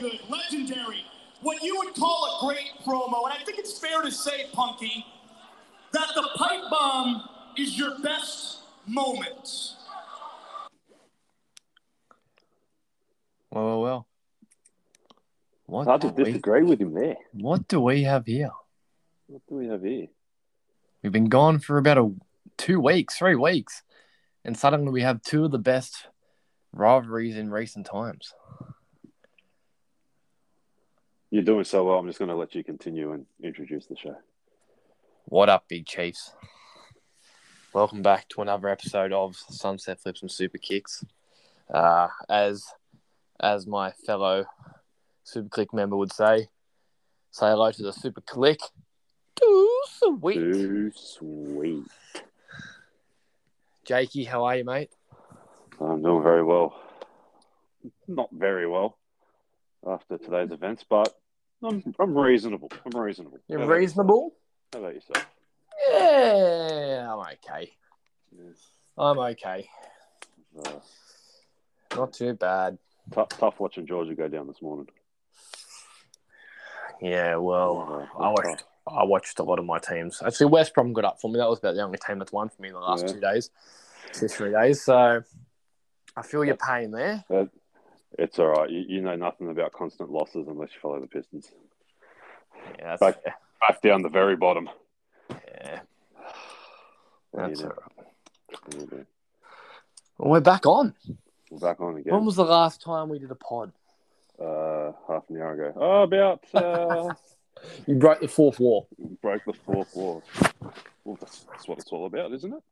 good, legendary, what you would call a great promo. And I think it's fair to say, Punky, that the pipe bomb is your best moment. Well. What I just disagree with him there. What do we have here? We've been gone for about 3 weeks, and suddenly we have two of the best rivalries in recent times. You're doing so well. I'm just going to let you continue and introduce the show. What up, Big Chiefs? Welcome back to another episode of Sunset Flips and Super Kicks. As my fellow Super Kliq member would say hello to the Super Kliq. Too sweet. Jakey, how are you, mate? I'm doing very well. Not very well after today's events, but I'm reasonable. You're reasonable? How about yourself? Yeah, I'm okay. Yes. Not too bad. Tough watching Georgia go down this morning. Yeah, well, I watched a lot of my teams. Actually, West Brom got up for me. That was about the only team that's won for me in the last 2 days, 2-3 days. So I feel your pain there. It's all right. You know nothing about constant losses unless you follow the Pistons. Yeah, that's back down the very bottom. Yeah. That's all right. Well, we're back on. We're back on again. When was the last time we did a pod? Half an hour ago. Oh, about... You broke the fourth wall. Well, that's what it's all about, isn't it?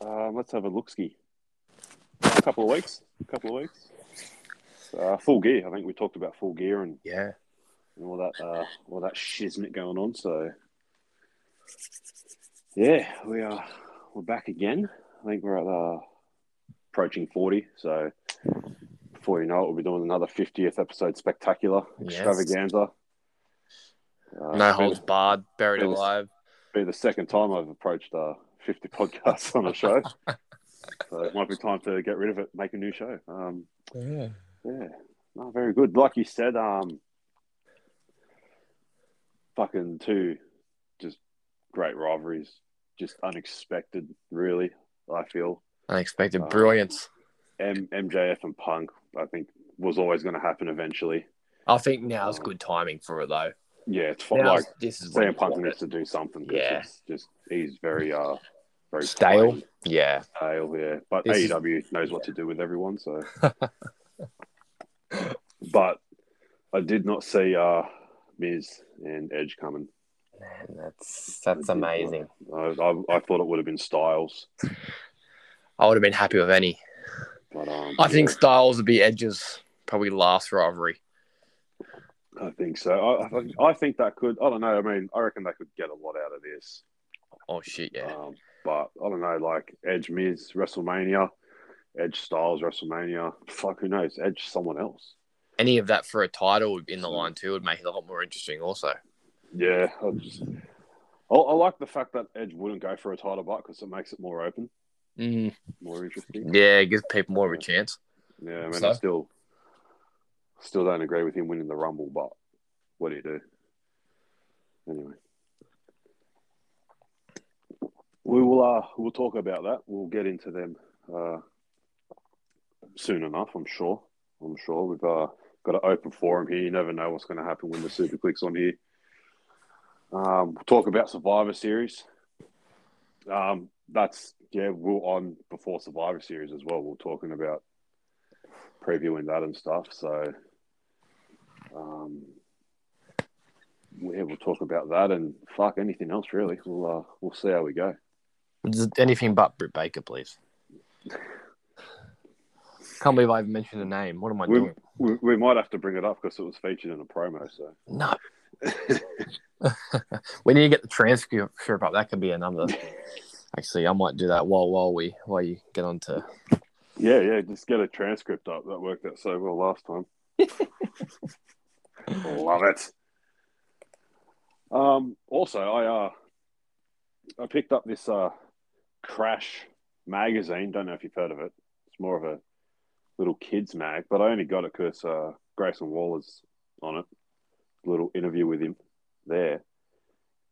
Let's have a look-ski. A couple of weeks. Full Gear. I think we talked about Full Gear and all that shiznit going on. So, yeah, we're back again. I think we're at approaching 40. So, before you know it, we'll be doing another 50th episode spectacular extravaganza. No holds barred, buried alive. Be the second time I've approached 50 podcasts on a show, so it might be time to get rid of it, make a new show. No, very good. Like you said, fucking two, just great rivalries, just unexpected. Really, I feel unexpected brilliance. MJF and Punk, I think, was always going to happen eventually. I think now's good timing for it, though. Yeah, it's fun. Like CM Punk needs to do something. Yeah, it's just he's very stale. Plain. Yeah, stale. Yeah, but this AEW knows what to do with everyone. So, but I did not see Miz and Edge coming. Man, that's amazing. I thought it would have been Styles. I would have been happy with any. But I think Styles would be Edge's probably last rivalry. I think so. I think that could... I don't know. I mean, I reckon they could get a lot out of this. Oh, shit, yeah. But, I don't know, like, Edge, Miz, WrestleMania, Edge, Styles, WrestleMania. Fuck, who knows? Edge, someone else. Any of that for a title in the line, too, would make it a lot more interesting also. Yeah. I like the fact that Edge wouldn't go for a title butt because it makes it more open. Mm. More interesting. Yeah, it gives people more of a chance. Yeah, I mean, so? I still don't agree with him winning the Rumble, but what do you do? Anyway. We will we'll talk about that. We'll get into them soon enough, I'm sure. We've got an open forum here. You never know what's going to happen when the Super Kliq's on here. We'll talk about Survivor Series. We're on before Survivor Series as well. We're talking about previewing that and stuff, so we'll talk about that and fuck anything else really. We'll see how we go. Just anything but Britt Baker, please. Can't believe I even mentioned the name. What am I doing? We might have to bring it up because it was featured in a promo. So no. We need to get the transcript up. That could be another. Actually, I might do that while you get on to. Yeah, just get a transcript up. That worked out so well last time. Love it. Also, I picked up this Crash magazine. Don't know if you've heard of it. It's more of a little kids mag, but I only got it because Grayson Waller's on it. Little interview with him there.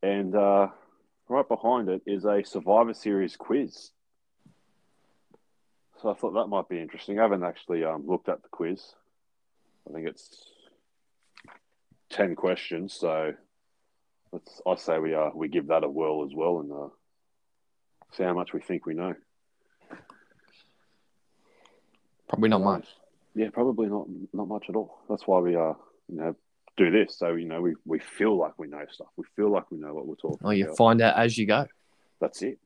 And right behind it is a Survivor Series quiz. So I thought that might be interesting. I haven't actually looked at the quiz. I think it's 10 questions, so I say we give that a whirl as well and see how much we think we know. Probably not much. Yeah, probably not much at all. That's why we do this. So we feel like we know stuff. We feel like we know what we're talking about. Oh, you find out as you go. That's it.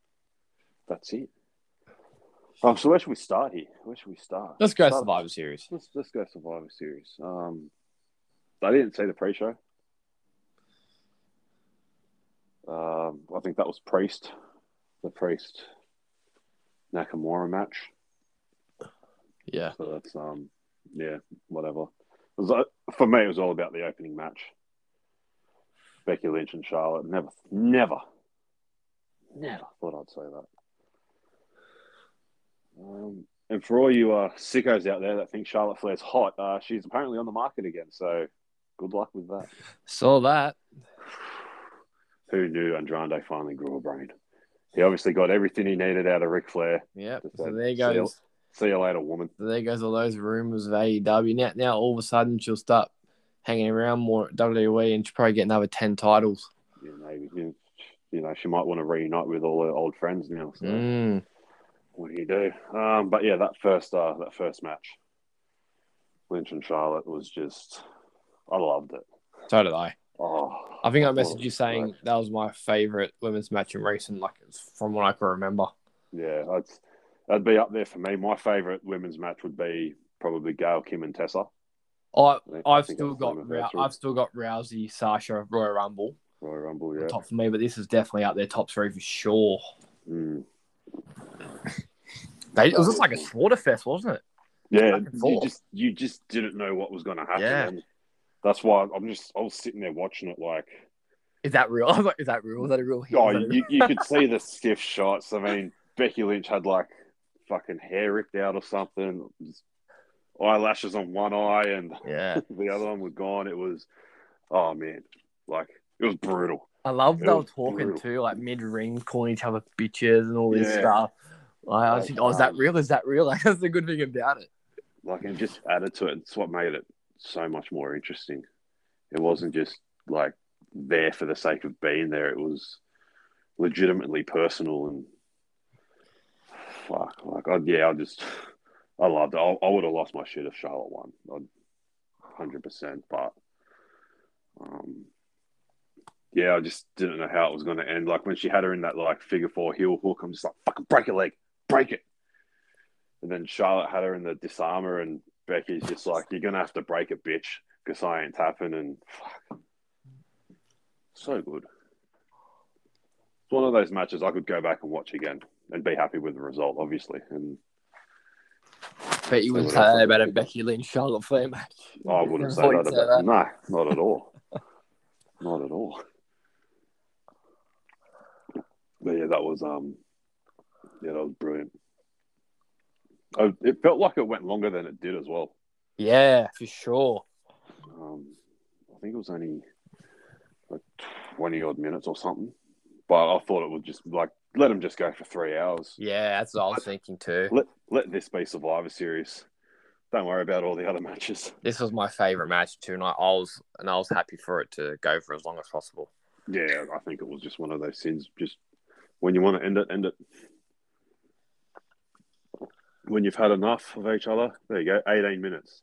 So where should we start here? Let's go Survivor Series. Let's go Survivor Series. I didn't see the pre-show. I think that was the Priest Nakamura match. Yeah. So that's whatever. For me, it was all about the opening match. Becky Lynch and Charlotte. Never thought I'd say that. And for all you sickos out there that think Charlotte Flair's hot, she's apparently on the market again. So good luck with that. Saw that. Who knew Andrade finally grew a brain? He obviously got everything he needed out of Ric Flair. Yep. So there goes. See you later, woman. So there goes all those rumors of AEW. Now all of a sudden she'll start hanging around more at WWE and she'll probably get another 10 titles. Yeah, maybe. She might want to reunite with all her old friends now. So. Mm. What do you do? But yeah, that first match, Lynch and Charlotte was just, I loved it. So did I. Oh, I think I messaged you saying that was my favorite women's match in recent, from what I can remember. Yeah, that'd be up there for me. My favorite women's match would be probably Gail, Kim, and Tessa. I've still got Rousey, Sasha, Royal Rumble, yeah, top for me. But this is definitely up there, top three for sure. Mm. It was just like a slaughter fest, wasn't it? Yeah, you just didn't know what was going to happen. Yeah. That's why I was sitting there watching it like... Is that real? I was like, is that real? Is that a real hit? Oh, you could see the stiff shots. I mean, Becky Lynch had fucking hair ripped out or something. Eyelashes on one eye and the other one was gone. It was... Oh, man. It was brutal. I love they were talking too, mid-ring, calling each other bitches and all this stuff. I was thinking, is that real? Is that real? That's the good thing about it. And just added to it. It's what made it so much more interesting. It wasn't just, there for the sake of being there. It was legitimately personal and... Fuck. I loved it. I would have lost my shit if Charlotte won. 100%. But... yeah, I just didn't know how it was going to end. When she had her in that, figure 4 heel hook, I'm just like, fucking break your leg. Break it. And then Charlotte had her in the disarmer, and Becky's just like, you're going to have to break it, bitch, because I ain't tapping. And fuck. So good. It's one of those matches I could go back and watch again and be happy with the result, obviously. And bet you wouldn't say that about a Becky Lynch-Charlotte Flair match. I wouldn't say that about it. No, not at all. Not at all. But yeah, that was brilliant. It felt like it went longer than it did as well. Yeah, for sure. I think it was only 20 odd minutes or something. But I thought it would just let them just go for 3 hours. Yeah, that's what I was thinking too. Let this be Survivor Series. Don't worry about all the other matches. This was my favorite match too, and I was happy for it to go for as long as possible. Yeah, I think it was just one of those things. Just when you want to end it, end it. When you've had enough of each other, there you go. 18 minutes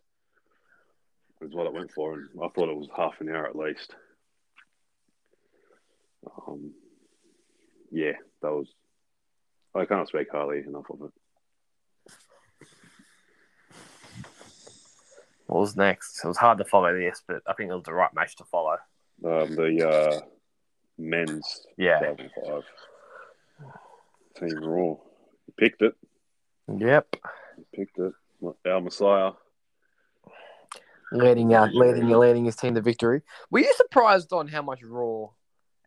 is what it went for, and I thought it was half an hour at least. Yeah, that was. I can't speak hardly enough of it. What was next? It was hard to follow this, but I think it was the right match to follow. The men's 2005 Team Raw. You picked it. Yep. You picked it. Our Messiah. Leading his team to victory. Were you surprised on how much Raw?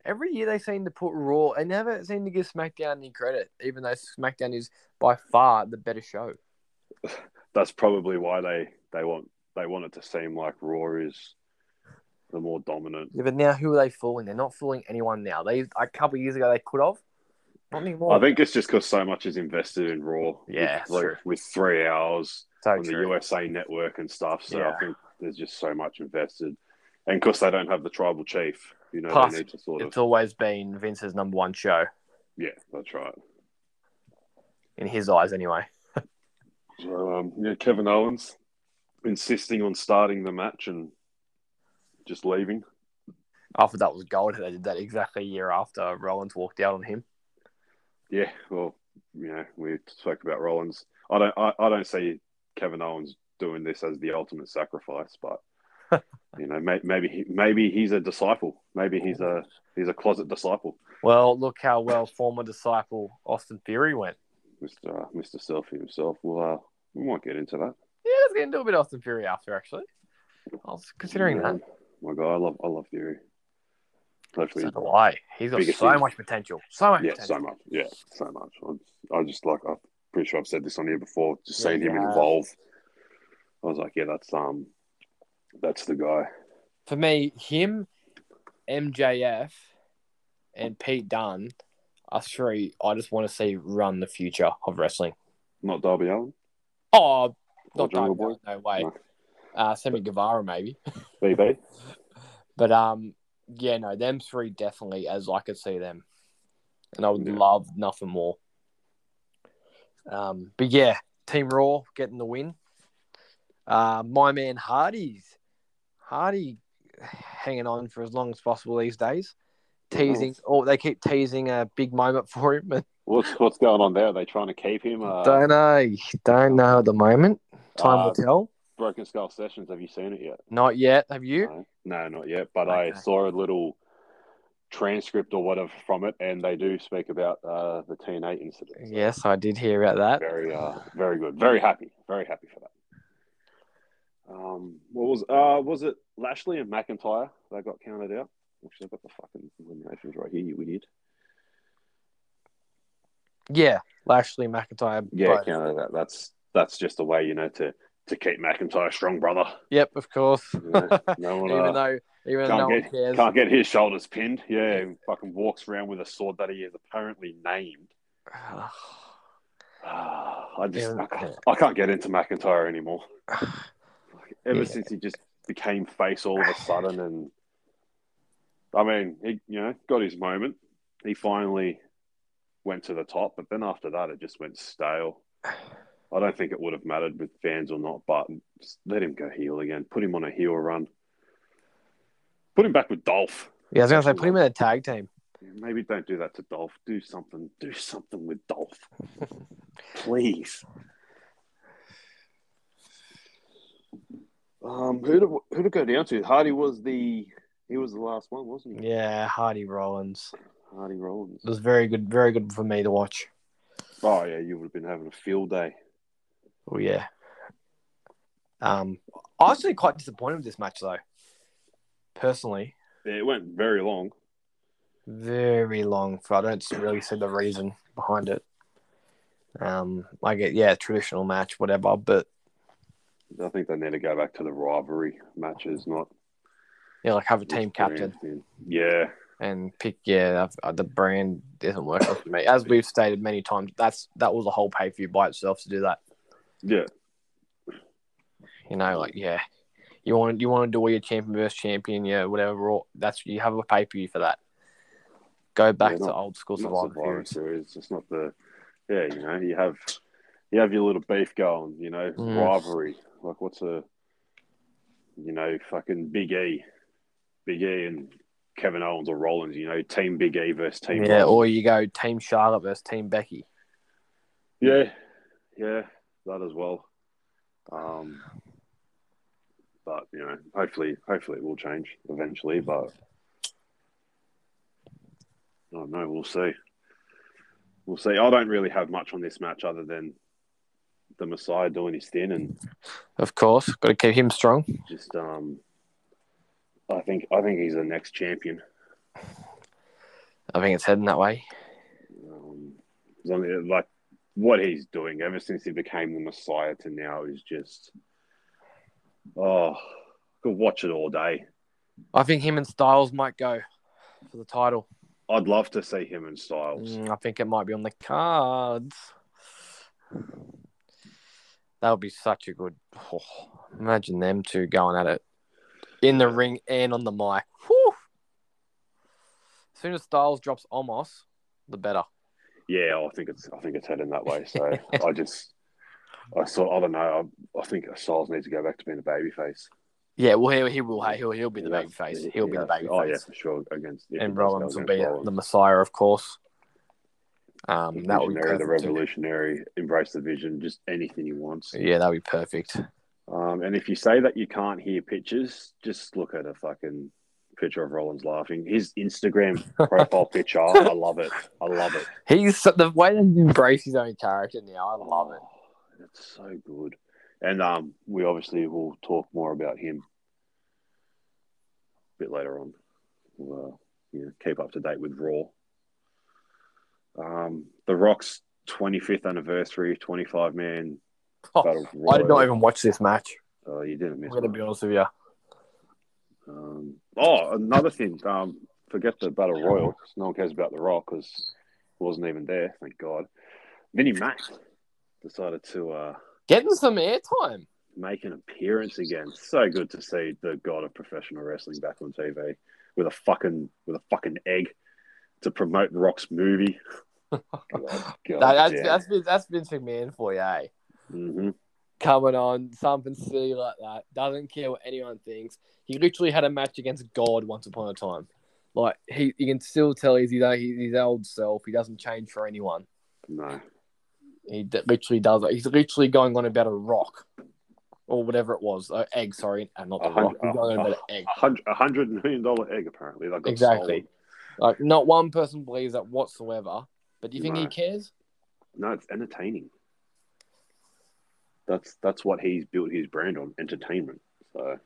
Every year they seem to put Raw and never seem to give SmackDown any credit, even though SmackDown is by far the better show. That's probably why they want it to seem like Raw is the more dominant. Yeah, but now who are they fooling? They're not fooling anyone now. They a couple of years ago they could have. Not anymore. I think it's just because so much is invested in Raw. Yeah, with, like, with 3 hours so on the USA Network and stuff. So yeah. I think there's just so much invested, and because they don't have the tribal chief, you know, plus, they need to sort of. It's always been Vince's number one show. Yeah, that's right. In his eyes, anyway. So, yeah, Kevin Owens insisting on starting the match and just leaving. I thought that was gold. They did that exactly a year after Rollins walked out on him. Yeah, well, you know, we spoke about Rollins. I don't see Kevin Owens doing this as the ultimate sacrifice, but you know, maybe he's a disciple. Maybe he's a closet disciple. Well, look how well former disciple Austin Theory went. Mr. Selfie himself. Well, we might get into that. Yeah, let's get into a bit of Austin Theory after. Actually, I was considering that. My God, I love Theory. Literally, so do I. He's got so much potential. So much. I just like. I'm pretty sure I've said this on here before. Just seeing him involved, I was like, yeah, that's the guy. For me, him, MJF, and Pete Dunne. Us three, I just want to see run the future of wrestling. Not Darby Allin? Oh, not Darby Allin, no way. No. Sammy Guevara, maybe. BB. But, yeah, no, them three definitely, as I could see them. And I would love nothing more. But, yeah, Team Raw getting the win. My man Hardy hanging on for as long as possible these days. Teasing, or they keep teasing a big moment for him. But... What's going on there? Are they trying to keep him? Don't know at the moment. Time will tell. Broken Skull Sessions. Have you seen it yet? Not yet. Have you? No, not yet. But okay. I saw a little transcript or whatever from it, and they do speak about the TNA incident. So. Yes, I did hear about that. Very, very good. Very happy for that. What was it? Lashley and McIntyre? They got counted out. Actually, I've got the fucking eliminations right here, you idiot. Yeah, Lashley, McIntyre. Yeah, that. That's just a way, you know, to keep McIntyre strong, brother. Yep, of course. You know, no one, even though no one cares. Can't get his shoulders pinned. Yeah, he fucking walks around with a sword that he is apparently named. I can't get into McIntyre anymore. Ever since he just became face all of a sudden and... I mean, he, you know, got his moment. He finally went to the top, but then after that, it just went stale. I don't think it would have mattered with fans or not, but just let him go heel again. Put him on a heel run. Put him back with Dolph. Yeah, I was going to say, put him in a tag team. Maybe don't do that to Dolph. Do something with Dolph. Please. Who to go down to? Hardy was the... He was the last one, wasn't he? Yeah, Hardy Rollins. It was very good for me to watch. Oh, yeah, you would have been having a field day. Oh, yeah. I was actually quite disappointed with this match, though, personally. Yeah, it went very long. Very long. I don't really see the reason behind it. Traditional match, whatever, but... I think they need to go back to the rivalry matches, not... Yeah, like have a team captain. Yeah. And pick, the brand doesn't work for me. As we've stated many times, that was a whole pay-per-view by itself to do that. Yeah. You know, like, yeah. You want to do all your champion versus champion, yeah, whatever. Or that's you have a pay-per-view for that. Go back to old school Survivor Series. It's not the... Yeah, you know, you have your little beef going, you know, rivalry. Like, what's a... You know, fucking Big E and Kevin Owens or Rollins, you know, Team Big E versus Team Rollins. Or you go Team Charlotte versus Team Becky. Yeah, that as well. But, you know, hopefully it will change eventually, but I don't know, we'll see. I don't really have much on this match other than the Messiah doing his thing and... Of course, got to keep him strong. Just, I think he's the next champion. I think it's heading that way. Like what he's doing ever since he became the Messiah to now is just, I could watch it all day. I think him and Styles might go for the title. I'd love to see him and Styles. I think it might be on the cards. That would be such a good... Oh, imagine them two going at it. In the ring and on the mic. Whew. As soon as Styles drops Omos, the better. Yeah, I think it's heading that way. So I think Styles needs to go back to being a babyface. Yeah, well, he'll be the baby face. He'll be the baby face. Oh, yeah, for sure. And Rollins will be the Messiah, of course. That would be perfect. The revolutionary, embrace the vision, just anything he wants. Yeah, that would be perfect. And if you say that you can't hear pictures, just look at a fucking picture of Rollins laughing. His Instagram profile picture, I love it. I love it. He's the way that he embraces his own character now, I love it. It's so good. And we obviously will talk more about him a bit later on. We'll keep up to date with Raw. The Rock's 25th anniversary, 25-man Battle Royal. I did not even watch this match. Oh, you didn't miss it. I'm going to be honest with you. Another thing. Forget the Battle Royal. No one cares about The Rock because he wasn't even there, thank God. Vinnie Mac decided to... getting some airtime. Make an appearance again. So good to see the god of professional wrestling back on TV with a fucking egg to promote The Rock's movie. God, that's Vince McMahon for you, eh? Mm-hmm. Coming on, something silly like that. Doesn't care what anyone thinks. He literally had a match against God once upon a time. Like, you can still tell he's his old self. He doesn't change for anyone. No. He literally does it. He's literally going on about a rock or whatever it was. Egg, sorry. And not the rock. He's going on about an egg. $100 million egg, apparently. That got exactly. Sold. Like, not one person believes that whatsoever. But do you think he cares? No, it's entertaining. That's what he's built his brand on, entertainment. So,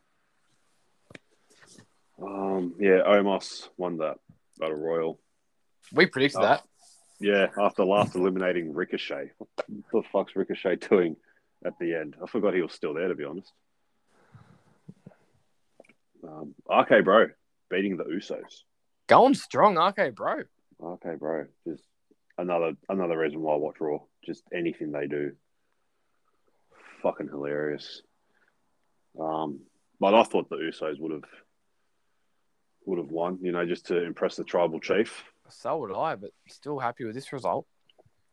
Omos won that Battle Royal. We predicted that. Yeah, after last eliminating Ricochet. What the fuck's Ricochet doing at the end? I forgot he was still there, to be honest. RK Bro beating the Usos. Going strong, RK Bro. RK Bro. Just another reason why I watch Raw. Just anything they do. Fucking hilarious. But I thought the Usos would have won, just to impress the tribal chief. So would I, but still happy with this result.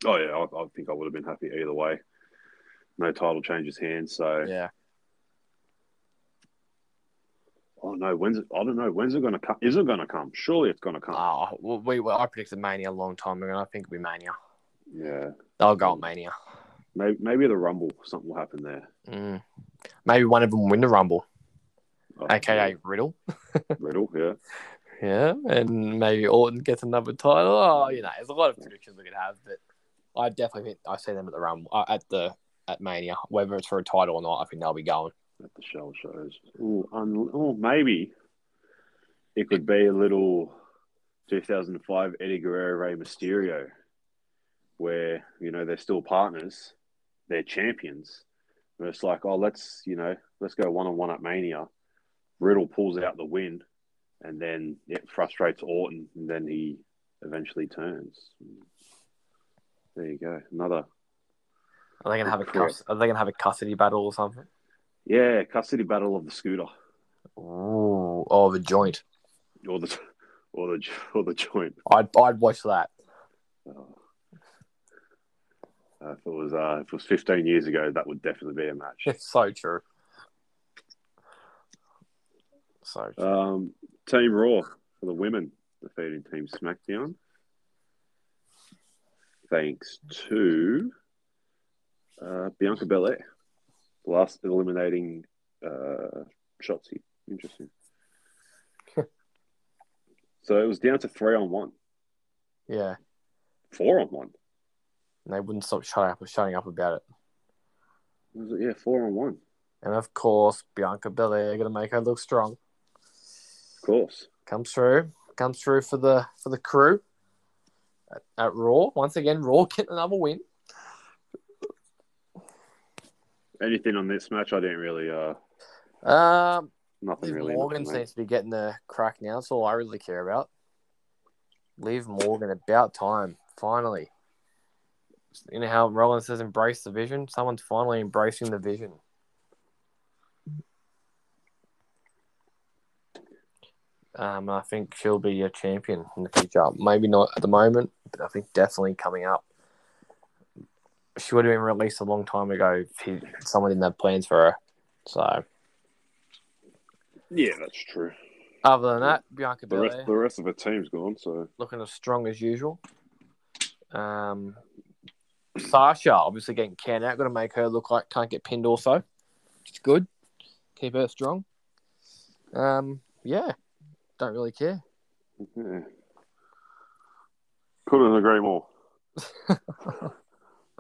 Oh, yeah. I think I would have been happy either way. No title changes hands, so... Yeah. Oh, no. I don't know. When's it going to come? Is it going to come? Surely it's going to come. Oh, well, I predicted Mania a long time ago, and I think it'll be Mania. Yeah. They'll go on Mania. Maybe the Rumble. Something will happen there. Maybe one of them will win the Rumble. AKA Riddle. Riddle, yeah. Yeah, and maybe Orton gets another title. Oh, there's a lot of predictions we could have, but I definitely think I see them at the Rumble, at Mania, whether it's for a title or not. I think they'll be going at the shows. Maybe it could be a little 2005 Eddie Guerrero Rey Mysterio, where they're still partners, they're champions, and it's like, let's go one-on-one at Mania. Riddle pulls out the win. And then it frustrates Orton, and then he eventually turns. There you go. Another. Are they going to have a custody battle or something? Yeah, custody battle of the scooter. Ooh, or the joint. Or the joint. I'd watch that. If it was 15 years ago, that would definitely be a match. It's so true. So true. Team Raw for the women defeating Team SmackDown. Thanks to Bianca Belair. Last eliminating Shotzi. Interesting. So it was down to 3-on-1. Yeah. 4-on-1. And they wouldn't stop shutting up about it. Was it? Yeah, 4-on-1. And of course, Bianca Belair going to make her look strong. Of course. Comes through for the crew at Raw. Once again, Raw getting another win. Anything on this match I didn't really Nothing really. Morgan seems to be getting the crack now. That's all I really care about. Liv Morgan, about time. Finally. You know how Rollins says embrace the vision? Someone's finally embracing the vision. I think she'll be a champion in the future. Maybe not at the moment, but I think definitely coming up. She would have been released a long time ago if someone didn't have plans for her. So, yeah, that's true. Other than that, Bianca Belair. The rest of her team's gone, so looking as strong as usual. Sasha obviously getting canned out. Got to make her look like can't get pinned. Also, it's good. Keep her strong. Yeah, don't really care. Yeah. Couldn't agree more.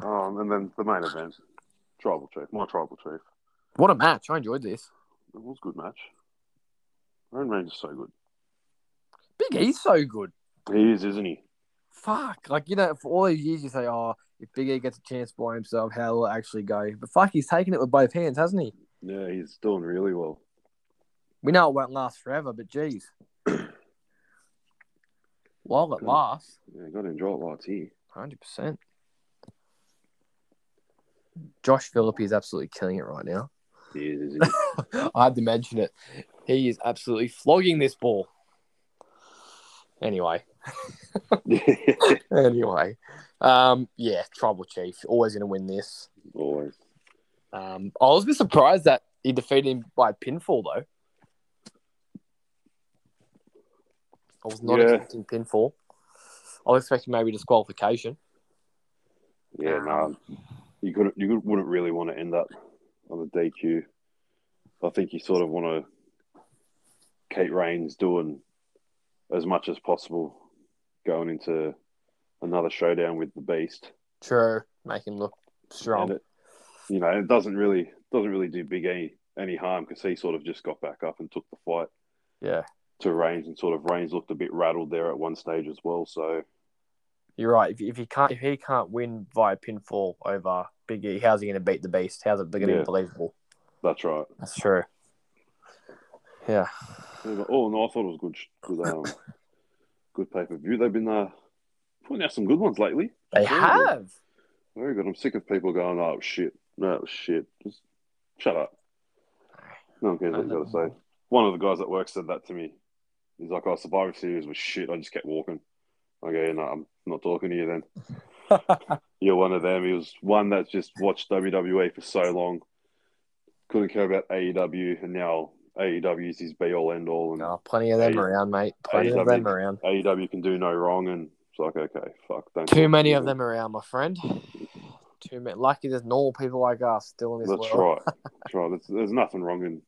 And then the main event, Tribal Chief. My Tribal Chief. What a match! I enjoyed this. It was a good match. Roman Reigns is so good. Big E's so good. He is, isn't he? Fuck. Like, you know, for all these years you say, oh, if Big E gets a chance by himself, how will it actually go? But fuck, he's taken it with both hands, hasn't he? Yeah, he's doing really well. We know it won't last forever, but geez. While it lasts. Yeah, you got to enjoy it while it's here. 100%. Josh Phillippe is absolutely killing it right now. He is, isn't he? I had to mention it. He is absolutely flogging this ball. Anyway. Yeah, Tribal Chief. Always going to win this. Always. I was a bit surprised that he defeated him by pinfall, though. I was not expecting pinfall. I was expecting maybe disqualification. Yeah, no. You wouldn't really want to end up on the DQ. I think you sort of want to keep Reigns doing as much as possible going into another showdown with the Beast. True. Make him look strong. It, you know, it doesn't really do Big E any harm because he sort of just got back up and took the fight. Yeah. To Reigns, and sort of Reigns looked a bit rattled there at one stage as well. So you're right. If he can't win via pinfall over Big E, how's he going to beat the Beast? How's it going to be believable? That's right. That's true. Yeah. Oh no, I thought it was good pay per view. They've been putting out some good ones lately. They have. Very good. I'm sick of people going, "Oh shit, no shit." Just shut up. No one cares what you got to say. One of the guys at work said that to me. He's like, "Oh, Survivor Series was shit. I just kept walking." Okay, no, I'm not talking to you then. You're one of them. He was one that just watched WWE for so long, couldn't care about AEW, and now AEW is his be-all, end-all. And plenty of them around, mate. Plenty of them around. AEW can do no wrong, and it's like, okay, fuck. Too many of them around, my friend. Too many. Lucky there's normal people like us still in this world. That's right. That's right. There's nothing wrong in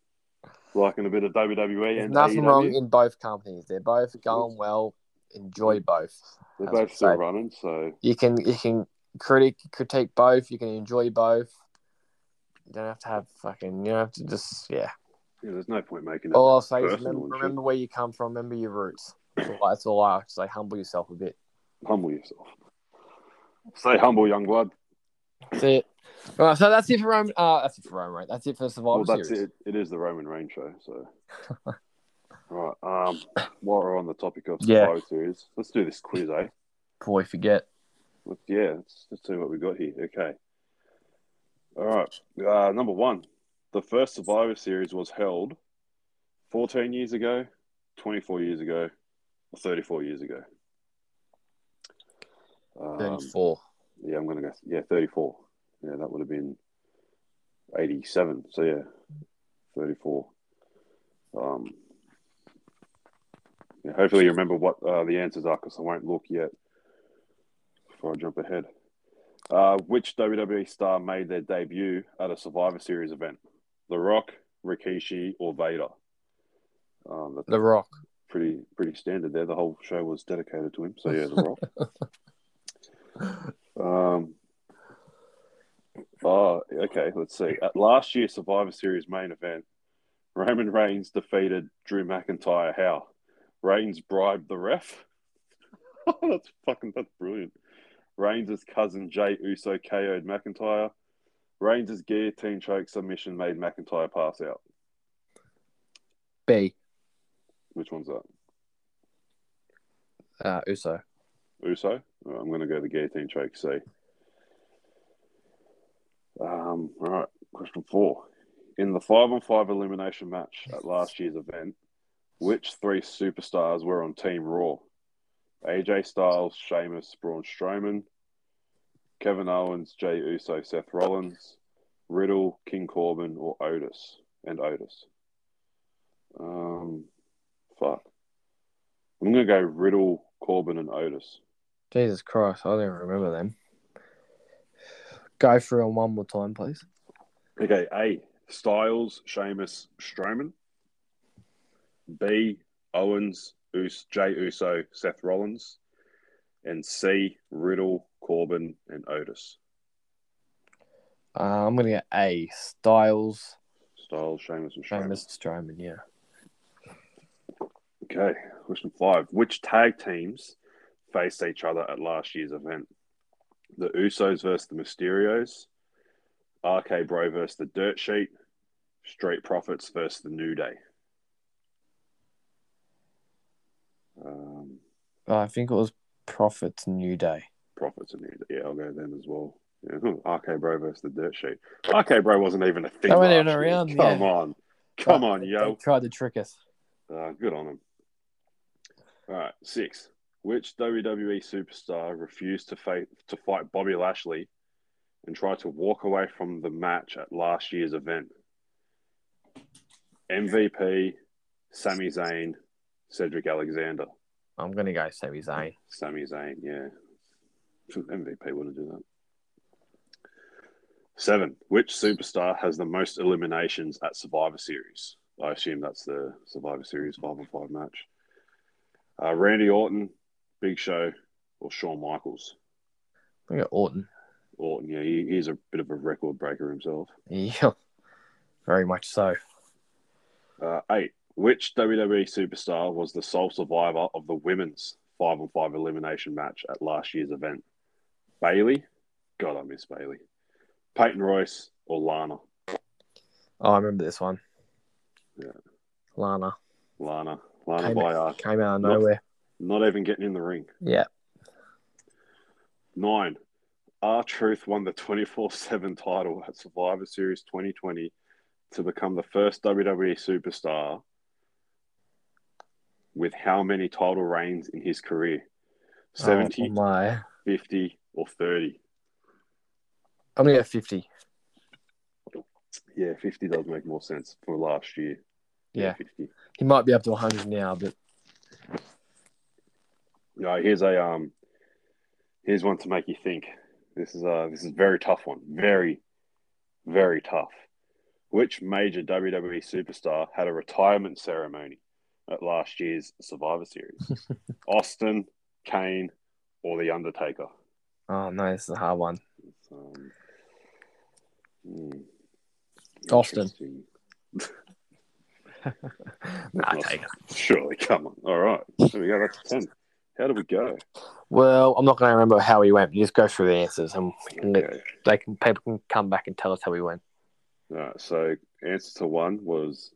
liking a bit of WWE and nothing AEW. Wrong in both companies. They're both going well. Enjoy both. They're both still running, so you can critique both. You can enjoy both. You don't have to have fucking. You don't have to just Yeah, there's no point making it. All I'll say is remember where you come from. Remember your roots. That's all I say. Humble yourself a bit. Humble yourself. Stay humble, young blood. That's it. All right, so that's it for Roman. That's it for Roman Reigns. That's it for Survivor Series. Well, that's it. It is the Roman Reigns show. So, all right. While we're on the topic of Survivor Series, let's do this quiz, eh? Before we forget. Let's see what we got here. Okay. All right. Number one, the first Survivor Series was held 14 years ago, 24 years ago, or 34 years ago. 34. Yeah, I'm gonna go. Yeah, 34. Yeah, that would have been 87. So, yeah, 34. Yeah, hopefully you remember what the answers are because I won't look yet before I jump ahead. Which WWE star made their debut at a Survivor Series event? The Rock, Rikishi, or Vader? The Rock. Pretty standard there. The whole show was dedicated to him. So, yeah, The Rock. Oh, okay. Let's see. At last year's Survivor Series main event, Roman Reigns defeated Drew McIntyre. How? Reigns bribed the ref? Oh, that's brilliant. Reigns' cousin Jay Uso KO'd McIntyre. Reigns' guillotine choke submission made McIntyre pass out. B. Which one's that? Uso. Uso? All right, I'm going to go the guillotine choke C. All right, question 4. In the 5-on-5 elimination match at last year's event, which three superstars were on Team Raw? AJ Styles, Sheamus, Braun Strowman, Kevin Owens, Jey Uso, Seth Rollins, Riddle, King Corbin, or Otis? I'm going to go Riddle, Corbin, and Otis. Jesus Christ, I don't even remember them. Go through on one more time, please. Okay, A, Styles, Sheamus, Strowman. B, Owens, Jey Uso, Seth Rollins. And C, Riddle, Corbin, and Otis. I'm going to get A, Styles. Styles, Sheamus, and Strowman. Sheamus, Strowman, yeah. Okay, question 5. Which tag teams faced each other at last year's event? The Usos versus the Mysterios, RK Bro versus the Dirt Sheet, Street Profits versus the New Day. I think it was Profits New Day. Profits and New Day. Yeah, I'll go them as well. Yeah. RK Bro versus the Dirt Sheet. RK Bro wasn't even a thing. They weren't even around. Come on, yo. They tried to trick us. Good on them. All right, 6. Which WWE superstar refused to fight Bobby Lashley and tried to walk away from the match at last year's event? MVP, Sami Zayn, Cedric Alexander. I'm going to go Sami Zayn. Sami Zayn, yeah. MVP wouldn't do that. 7. Which superstar has the most eliminations at Survivor Series? I assume that's the Survivor Series 5-on-5 match. Randy Orton, Big Show, or Shawn Michaels? I got Orton. Orton, yeah, he's a bit of a record breaker himself. Yeah, very much so. 8. Which WWE superstar was the sole survivor of the women's 5-on-5 elimination match at last year's event? Bayley? God, I miss Bayley. Peyton Royce or Lana? Oh, I remember this one. Yeah. Lana. Came out of nowhere. Not even getting in the ring. Yeah. 9. R-Truth won the 24/7 title at Survivor Series 2020 to become the first WWE superstar with how many title reigns in his career? 70, 50, or 30? I'm going to go 50. Yeah, 50 does make more sense for last year. Yeah. 50. He might be up to 100 now, but... No, here's one to make you think. This is a very tough one. Very, very tough. Which major WWE superstar had a retirement ceremony at last year's Survivor Series? Austin, Kane, or The Undertaker? Oh, no, this is a hard one. Austin. Nah, take it. Surely, come on. All right. There we go. That's 10. How do we go? Well, I'm not going to remember how we went. You just go through the answers and people can come back and tell us how we went. All right. So, answer to 1 was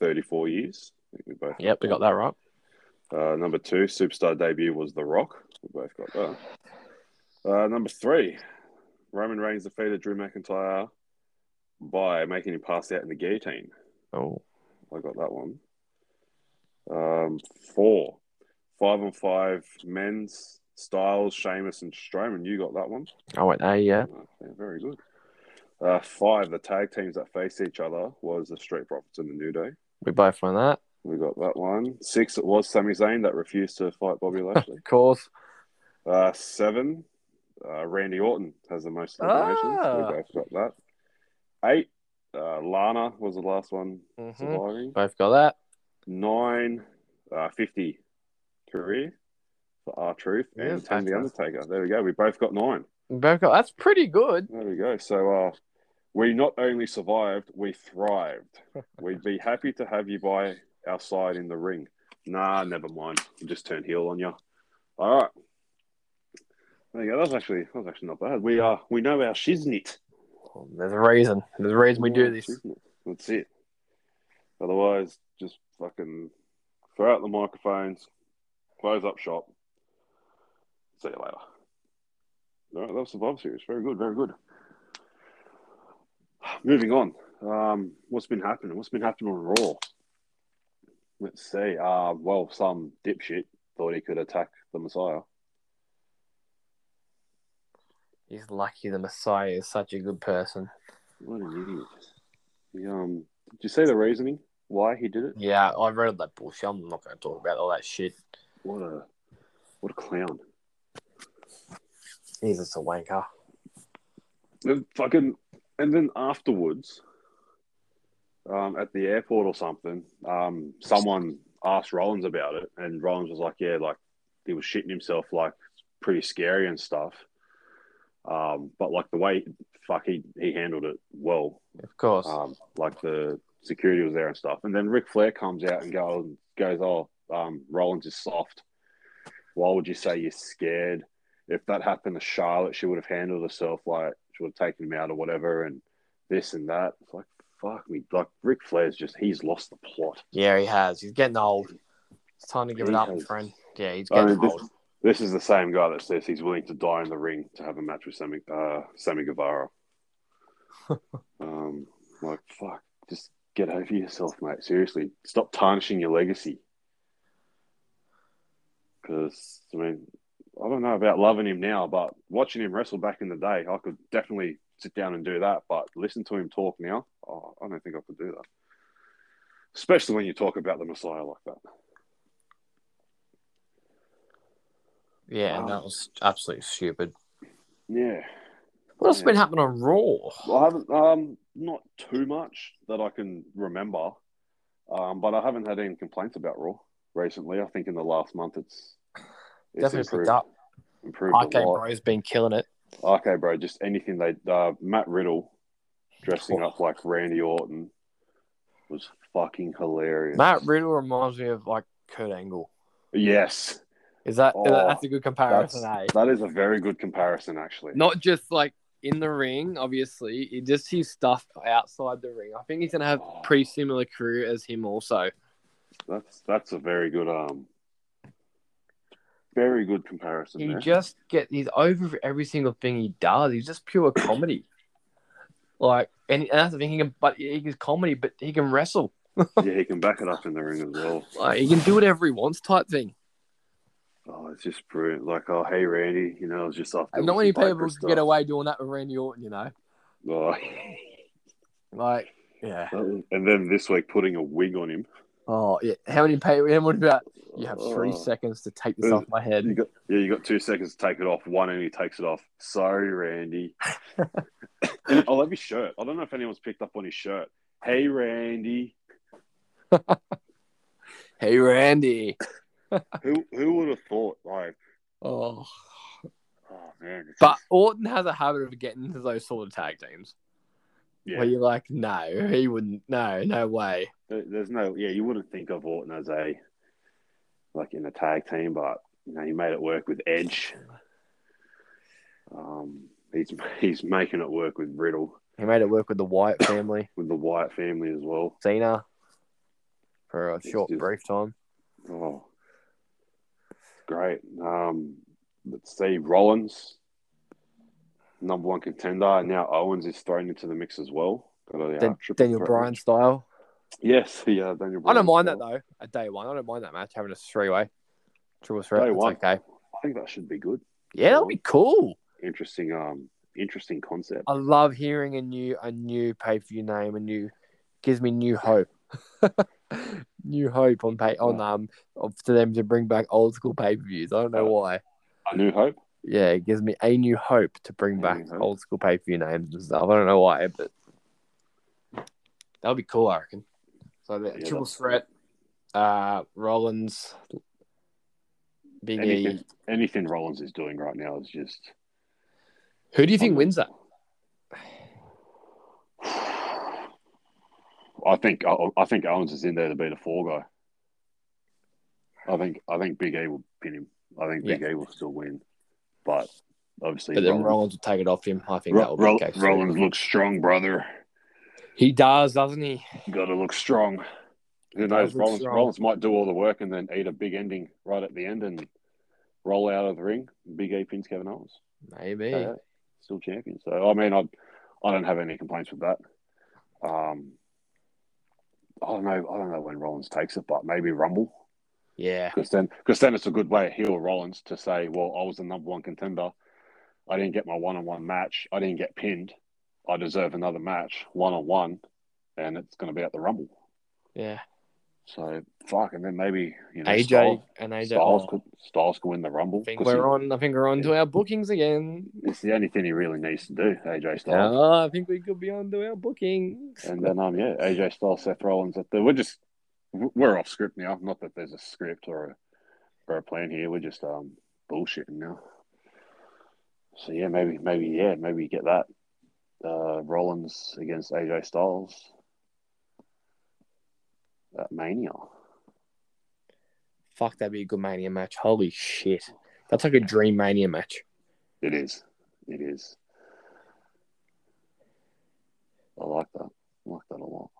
34 years. I think we both we got that right. Number 2, superstar debut was The Rock. We both got that. Number 3, Roman Reigns defeated Drew McIntyre by making him pass out in the guillotine. Oh. I got that one. 4, 5-on-5 men's, Styles, Sheamus, and Strowman. You got that one. I went there, yeah. Very good. 5, the tag teams that faced each other was the Street Profits and the New Day. We both won that. We got that one. 6, it was Sami Zayn that refused to fight Bobby Lashley. Of course. 7, Randy Orton has the most eliminations. We both got that. 8, Lana was the last one surviving. Both got that. 9, 50 career for R-Truth and 10 The Undertaker. There we go. We both got 9. That's pretty good. There we go. So we not only survived, we thrived. We'd be happy to have you by our side in the ring. Nah, never mind. We'll just turn heel on you. All right. There you go. That was actually not bad. We know our shiznit. There's a reason. There's a reason we do this. That's it. Otherwise, just Fucking throw out the microphones, close up shop. See you later. All right, that was Survivor Series. Very good, very good. Moving on. What's been happening? What's been happening on Raw? Let's see. Well, some dipshit thought he could attack the Messiah. He's lucky the Messiah is such a good person. What an idiot. He, did you see the reasoning why he did it? Yeah, I read that bullshit. I'm not going to talk about all that shit. What a clown. He's just a wanker. And fucking, and then afterwards, at the airport or something, someone asked Rollins about it, and Rollins was like, yeah, like, he was shitting himself, like, pretty scary and stuff. But, like, the way, fuck, he handled it well. Of course. Like, the security was there and stuff. And then Ric Flair comes out and goes, oh, Rollins is soft. Why would you say you're scared? If that happened to Charlotte, she would have handled herself, like, she would have taken him out or whatever, and this and that. It's like, fuck me. Like, Ric Flair's just, he's lost the plot. Yeah, he has. He's getting old. It's time to give it up, my friend. Yeah, he's getting old. This is the same guy that says he's willing to die in the ring to have a match with Sammy Guevara. Like, fuck, just get over yourself, mate. Seriously, stop tarnishing your legacy. Because, I mean, I don't know about loving him now, but watching him wrestle back in the day, I could definitely sit down and do that. But listen to him talk now, oh, I don't think I could do that. Especially when you talk about the Messiah like that. Yeah, and that was absolutely stupid. Yeah. What else has been happening on Raw? I haven't, not too much that I can remember, but I haven't had any complaints about Raw recently. I think in the last month it's definitely improved, RK Bro's been killing it. RK Bro, just anything they Matt Riddle dressing up like Randy Orton was fucking hilarious. Matt Riddle reminds me of like Kurt Angle. Yes. That's a good comparison, eh? That is a very good comparison, actually. Not just, like, in the ring, obviously. It just his stuff outside the ring. I think he's going to have a pretty similar career as him also. That's a very good comparison. He's over every single thing he does. He's just pure comedy. Like, and that's the thing, but he can wrestle. Yeah, he can back it up in the ring as well. Like, he can do whatever he wants type thing. Oh, it's just brilliant. Like, oh, hey, Randy, you know, it was just after. And not many people can get away doing that with Randy Orton, you know. Oh. Like, yeah. And then this week, putting a wig on him. Oh, yeah. You have 3 seconds to take this off my head. You got 2 seconds to take it off. One, and he takes it off. Sorry, Randy. I love his shirt. I don't know if anyone's picked up on his shirt. Hey, Randy. Hey, Randy. Who would have thought? Like, oh man! But Orton has a habit of getting into those sort of tag teams. Yeah. Where you're like, no, he wouldn't. No way. There's no. Yeah, you wouldn't think of Orton as in a tag team, but you know, he made it work with Edge. He's making it work with Riddle. He made it work with the Wyatt family. With the Wyatt family as well. Cena for a brief time. Oh. Great. Let's see. Rollins, number one contender. Now Owens is thrown into the mix as well. Daniel Bryan style. Yes. Yeah, Daniel Bryan. I don't mind that, though, at day one. I don't mind that match, having a three-way. Triple threat. Day one. Okay. I think that should be good. Yeah, that'll be cool. Interesting concept. I love hearing a new pay-per-view name. Gives me new hope. New hope to them to bring back old school pay-per-views. I don't know why. A new hope? Yeah, it gives me a new hope to bring back old school pay-per-view names and stuff. I don't know why, but that would be cool, I reckon. So the triple threat, Rollins, Big E. Anything Rollins is doing right now is just... Who do you think wins that? I think Owens is in there to be the fall guy. I think Big E will pin him. I think Big E will still win, but obviously, but then Rollins will take it off him. I think that will be okay. Rollins looks strong, brother. He does, doesn't he? Got to look strong. Who knows? Rollins might do all the work and then eat a big ending right at the end and roll out of the ring. Big E pins Kevin Owens. Maybe. Still champion. So, I mean, I don't have any complaints with that. I don't know when Rollins takes it, but maybe Rumble. Yeah. Because then it's a good way of heel Rollins to say, well, I was the number one contender. I didn't get my one-on-one match. I didn't get pinned. I deserve another match, one-on-one, and it's going to be at the Rumble. Yeah. So, fuck, and then maybe, you know, Styles could win the Rumble. I think we're on to our bookings again. It's the only thing he really needs to do, AJ Styles. I think we could be on to our bookings. And then, AJ Styles, Seth Rollins. We're off script now. Not that there's a script or a plan here. We're just bullshitting now. So, yeah, maybe you get that. Rollins against AJ Styles. That Mania. Fuck, that'd be a good Mania match. Holy shit. That's like a dream Mania match. It is. I like that. I like that a lot.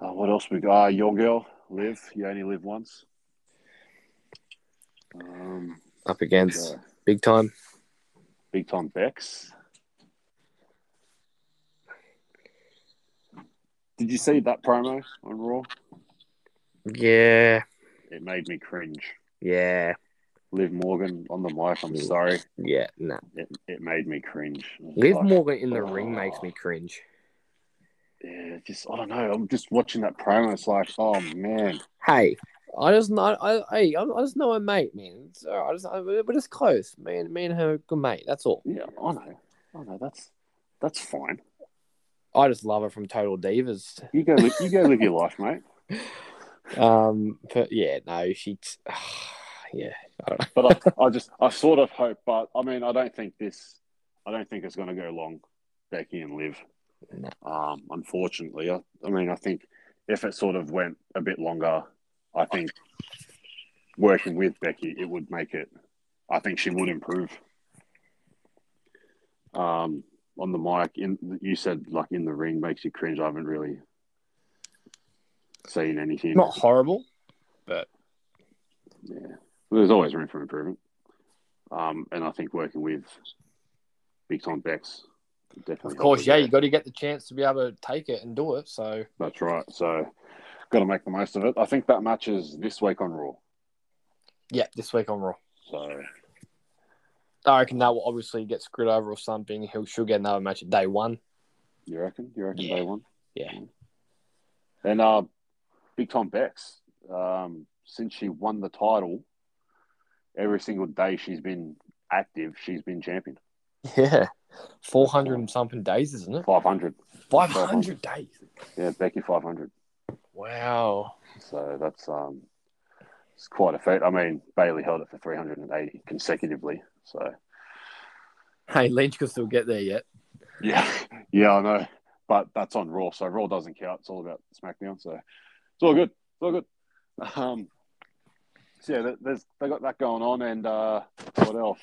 What else we got? Your girl, Liv. You only live once. Up against big time Bex. Did you see that promo on Raw? Yeah. It made me cringe. Yeah. Liv Morgan on the mic, I'm sorry. Yeah, no. It made me cringe. Liv Morgan in the ring makes me cringe. Yeah, I don't know. I'm just watching that promo. It's like, oh, man. Hey, I just know a mate, man. It's all right. We're just close. Me and her are good mate. That's all. Yeah, I know. That's fine. I just love it from Total Divas. You go live your life, mate. But yeah, no, she's yeah. I don't know. But I sort of hope. But I mean, I don't think it's going to go long. Becky and Liv. No. Unfortunately, I mean, I think if it sort of went a bit longer, I think working with Becky, it would make it. I think she would improve. On the mic, you said like in the ring makes you cringe. I haven't really seen anything. Not horrible, but yeah, there's always room for improvement. And I think working with Big Time Bex definitely. Of course, yeah, you got to get the chance to be able to take it and do it. So that's right. So got to make the most of it. I think that match is this week on Raw. Yeah, this week on Raw. So. I reckon that will obviously get screwed over or something. She'll get another match at day one. You reckon? Yeah. Day one? Yeah. And Big Time Bex, since she won the title, every single day she's been active, she's been champion. Yeah. 400 and something days, isn't it? 500 days? Yeah, Becky 500. Wow. So that's it's quite a feat. I mean, Bayley held it for 380 consecutively. So, hey, Lynch could still get there yet. Yeah, I know, but that's on Raw, so Raw doesn't count. It's all about SmackDown, so it's all good. It's all good. So yeah, they got that going on, and what else?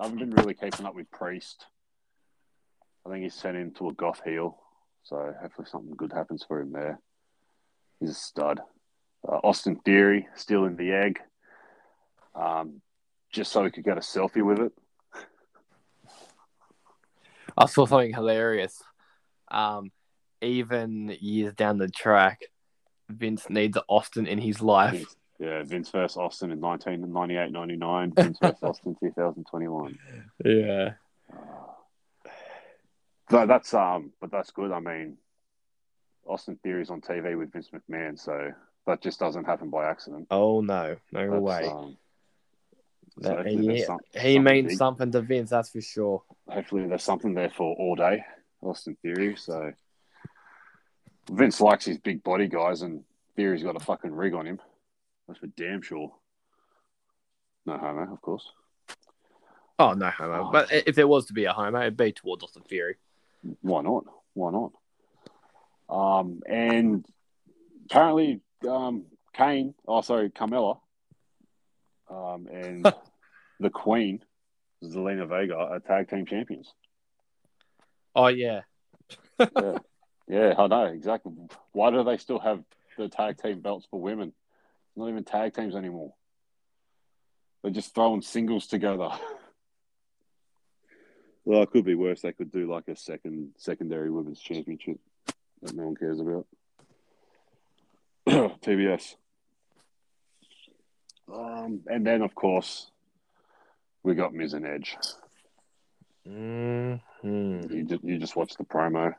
I haven't been really keeping up with Priest. I think he's sent into a goth heel, so hopefully something good happens for him there. He's a stud. Austin Theory still in the egg. Just so he could get a selfie with it. I saw something hilarious. Even years down the track, Vince needs Austin in his life. Vince versus Austin in 1998-99. Vince versus Austin 2021. Yeah. So that's but that's good. I mean, Austin Theory's on TV with Vince McMahon, so that just doesn't happen by accident. Oh no way. So he means something to Vince, that's for sure. Hopefully there's something there for all day, Austin Theory. So Vince likes his big body guys, and Theory's got a fucking rig on him. That's for damn sure. No homo, of course. Oh, no homo. Oh. But if there was to be a homo, it'd be towards Austin Theory. Why not? And apparently Carmella, and the Queen, Zelina Vega, are tag team champions. Oh, yeah. Yeah, I know, exactly. Why do they still have the tag team belts for women? Not even tag teams anymore. They're just throwing singles together. Well, it could be worse. They could do like a secondary women's championship that no one cares about. TBS. And then, of course, we got Miz and Edge. Mm-hmm. You just watch the promo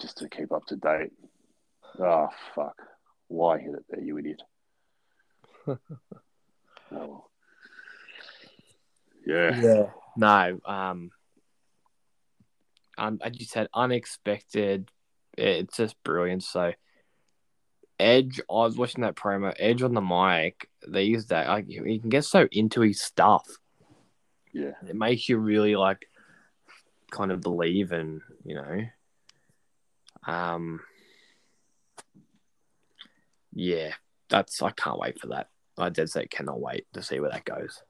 just to keep up to date. Oh, fuck. Why hit it there, you idiot? Oh, well. Yeah. Yeah. No. As you said, unexpected. It's just brilliant. So, Edge, I was watching that promo. Edge on the mic, they use that. Like, you can get so into his stuff. Yeah. It makes you really, like, kind of believe in, you know. Yeah, I can't wait for that. I dead set cannot wait to see where that goes.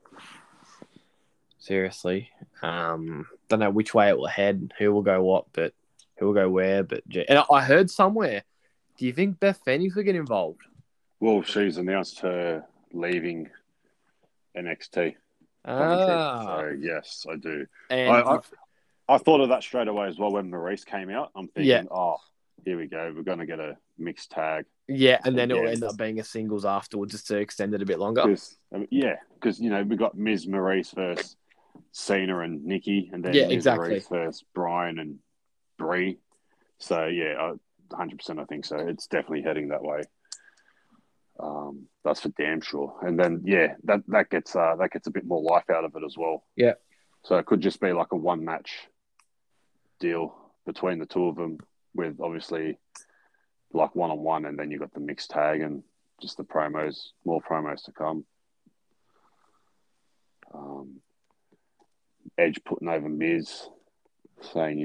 Seriously. Don't know which way it will head, who will go what, but who will go where. But and I heard somewhere, do you think Beth Phoenix will get involved? Well, she's announced her leaving NXT. So, yes, I do. And I thought of that straight away as well when Maurice came out. I'm thinking, here we go. We're going to get a mixed tag. Yeah, and then it'll end up being a singles afterwards just to extend it a bit longer. Because, we got Ms. Maurice versus Cena and Nikki, and then Maurice versus Brian and Bree. So, 100% I think so. It's definitely heading that way. That's for damn sure. And then, that gets a bit more life out of it as well. Yeah. So it could just be like a one-match deal between the two of them, with obviously like one-on-one, and then you got the mixed tag and just the promos, more promos to come. Edge putting over Miz, saying,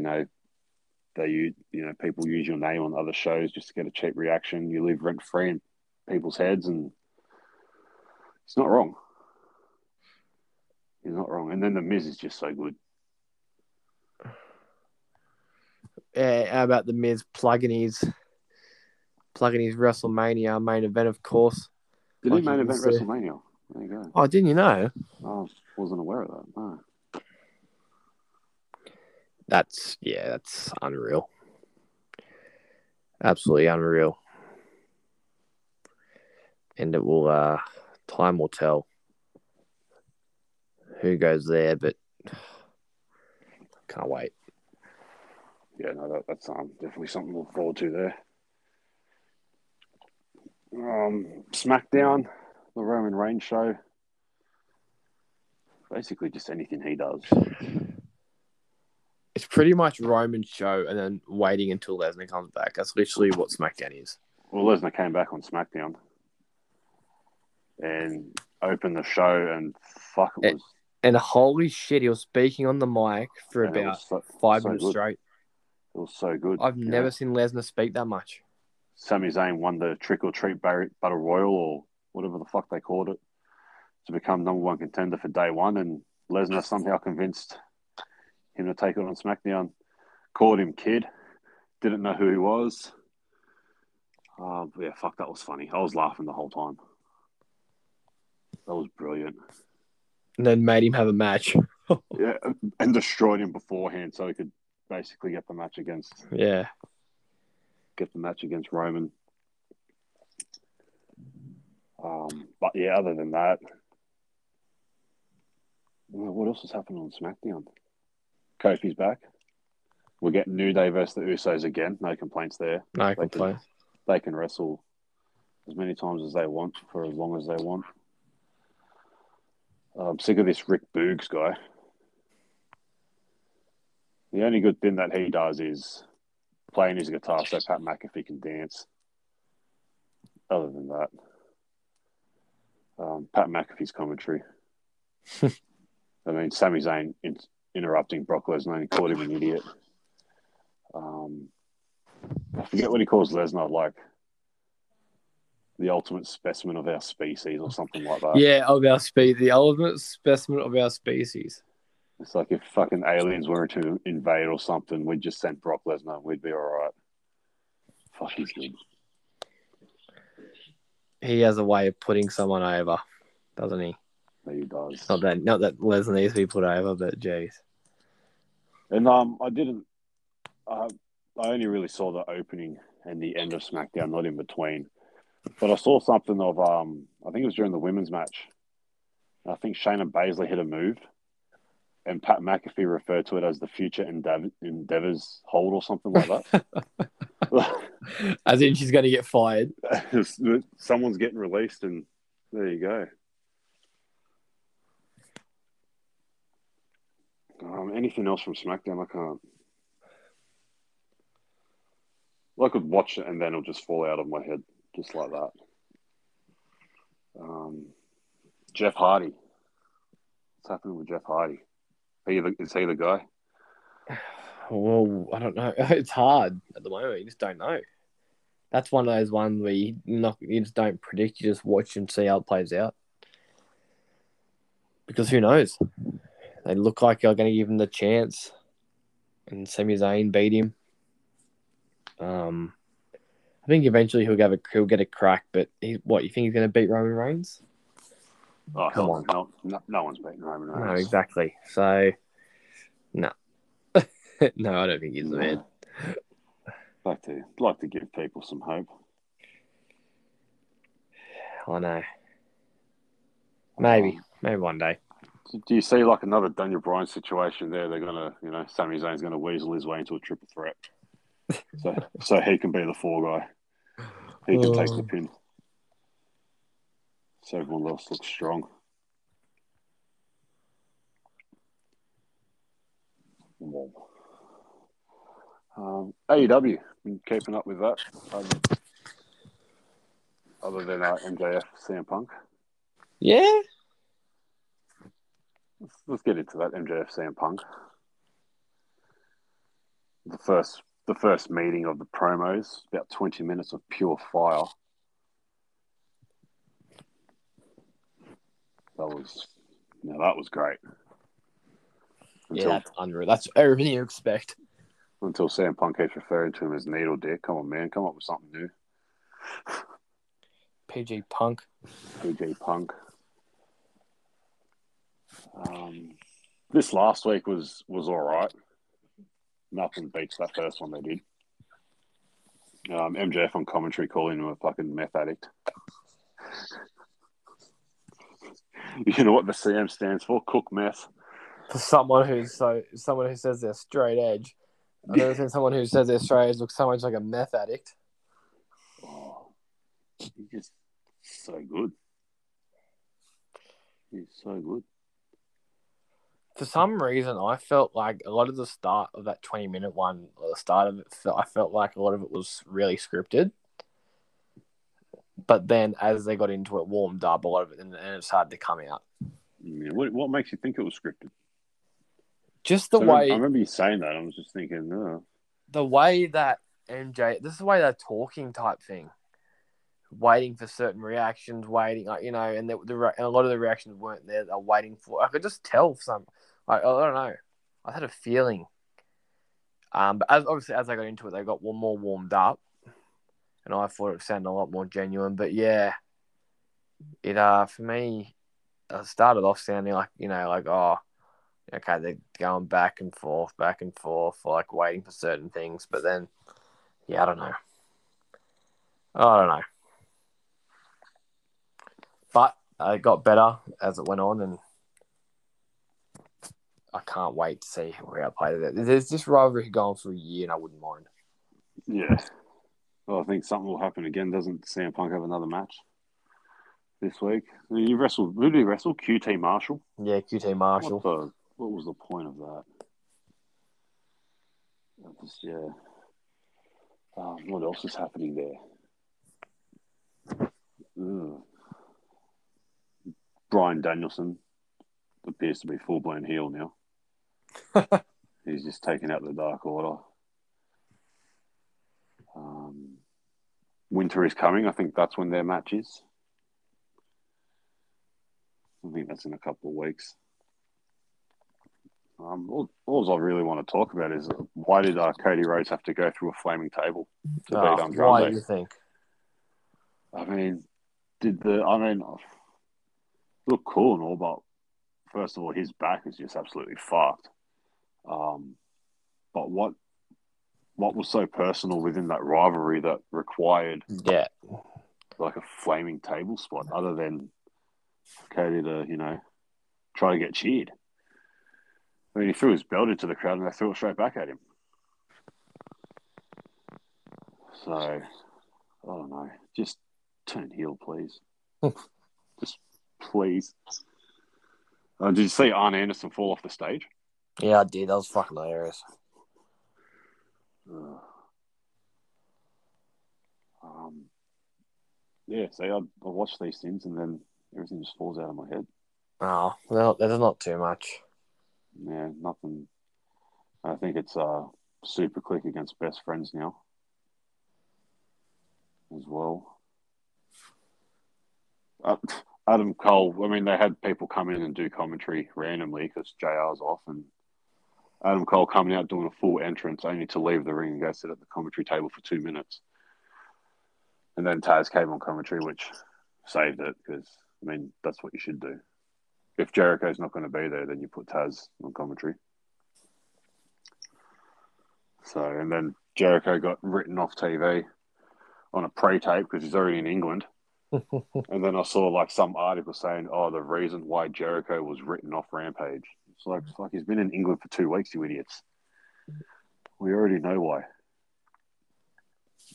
people use your name on other shows just to get a cheap reaction. You live rent-free in people's heads, and it's not wrong. He's not wrong. And then the Miz is just so good. Yeah, how about the Miz plugging his WrestleMania main event, of course. Did he main event WrestleMania? There you go. Oh, didn't you know? I wasn't aware of that. No. That's unreal. Absolutely unreal. And it will, time will tell who goes there, but can't wait. Yeah, no, that's definitely something to look forward to there. SmackDown, the Roman Reigns show. Basically just anything he does. It's pretty much Roman's show and then waiting until Lesnar comes back. That's literally what SmackDown is. Well, Lesnar came back on SmackDown and opened the show and fuck, it was... And holy shit, he was speaking on the mic for about 5 minutes straight. It was so good. I've never seen Lesnar speak that much. Sami Zayn won the Trick or Treat Battle Royal or whatever the fuck they called it to become number one contender for day one, and Lesnar somehow convinced him to take it on SmackDown. Called him kid. Didn't know who he was. Fuck, that was funny. I was laughing the whole time. That was brilliant. And then made him have a match. Yeah, and destroyed him beforehand so he could basically get the match against... Yeah. Get the match against Roman. Other than that... What else is happening on SmackDown? Kofi's back. We're getting New Day versus the Usos again. No complaints there. No complaints. They can wrestle as many times as they want for as long as they want. I'm sick of this Rick Boogs guy. The only good thing that he does is playing his guitar so Pat McAfee can dance. Other than that, Pat McAfee's commentary. I mean, Sami Zayn interrupting Brock Lesnar and called him an idiot. I forget what he calls Lesnar, like the ultimate specimen of our species or something like that. Yeah, the ultimate specimen of our species. It's like if fucking aliens were to invade or something, we'd just send Brock Lesnar. We'd be all right. Fuck, he's good. He has a way of putting someone over, doesn't he? He does. Not that Lesnar needs to be put over, but jeez. And I only really saw the opening and the end of SmackDown, not in between. But I saw something of I think it was during the women's match. I think Shayna Baszler hit a move, and Pat McAfee referred to it as the future endeavors hold or something like that. As in she's going to get fired. Someone's getting released, and there you go. Anything else from SmackDown? I can't. I could watch it and then it'll just fall out of my head, just like that. Jeff Hardy. What's happening with Jeff Hardy? Is he the guy? Well, I don't know. It's hard at the moment. You just don't know. That's one of those ones where you just don't predict. You just watch and see how it plays out. Because who knows? They look like they're going to give him the chance. And Sami Zayn beat him. I think eventually he'll get a crack, but you think he's going to beat Roman Reigns? Oh, come on. No one's beating Roman Reigns. No, exactly. So, no. No, I don't think he's the man. Like to give people some hope. I know. Maybe one day. Do you see like another Daniel Bryan situation there? They're going to, Sami Zayn's going to weasel his way into a triple threat. So he can be the four guy. He can take the pin. So everyone else looks strong. AEW, been keeping up with that. Other than MJF, CM Punk. Yeah. Let's get into that MJF, CM Punk. The first meeting of the promos, about 20 minutes of pure fire. That was great. That's unreal. That's everything you expect. Until Sam Punk keeps referring to him as needle dick. Come on, man. Come up with something new. PG Punk. This last week was all right. Nothing beats that first one they did. MJF on commentary calling him a fucking meth addict. You know what the CM stands for? Cook meth. For someone who says they're straight edge. I've never seen someone who says they're straight edge looks so much like a meth addict. Oh, he's just so good. He's so good. For some reason, I felt like a lot of the start of that 20-minute one, or the start of it, I felt like a lot of it was really scripted. But then, as they got into it, warmed up a lot of it, and it's hard to come out. Yeah, what makes you think it was scripted? Just the way... I remember you saying that. I was just thinking, no. The way that MJ... This is the way they're talking type thing. Waiting for certain reactions, waiting... and a lot of the reactions weren't there. They're waiting for... I could just tell some... I don't know. I had a feeling. But obviously, as I got into it, they got more warmed up. And I thought it sounded a lot more genuine. But, yeah, it for me, it started off sounding like, oh, okay, they're going back and forth, like waiting for certain things. But then, yeah, I don't know. But it got better as it went on, and I can't wait to see where I play it. There's this rivalry going for a year, and I wouldn't mind. Yeah. Well, I think something will happen again. Doesn't CM Punk have another match this week? You wrestled, who did he wrestle? QT Marshall? Yeah, QT Marshall. What was the point of that? What else is happening there? Ugh. Bryan Danielson appears to be full-blown heel now. He's just taken out the Dark Order. Winter is coming. I think that's when their match is. I think that's in a couple of weeks. All I really want to talk about is why did Cody Rhodes have to go through a flaming table to beat Andrade? Why do you think? Look cool and all, but first of all, his back is just absolutely fucked. But what was so personal within that rivalry that required like a flaming table spot, other than Cody to, try to get cheered? I mean, he threw his belt into the crowd and they threw it straight back at him. So, I don't know. Just turn heel, please. Just please. Did you see Arn Anderson fall off the stage? Yeah, I did. That was fucking hilarious. I watch these things and then everything just falls out of my head. Oh, well, there's not too much. Yeah, nothing. I think it's Super Kliq against Best Friends now as well. Adam Cole, they had people come in and do commentary randomly because JR's off, and Adam Cole coming out doing a full entrance only to leave the ring and go sit at the commentary table for 2 minutes. And then Taz came on commentary, which saved it because, that's what you should do. If Jericho's not going to be there, then you put Taz on commentary. So, and then Jericho got written off TV on a pre-tape because he's already in England. And then I saw some article saying, the reason why Jericho was written off Rampage. It's like he's been in England for 2 weeks, you idiots. We already know why.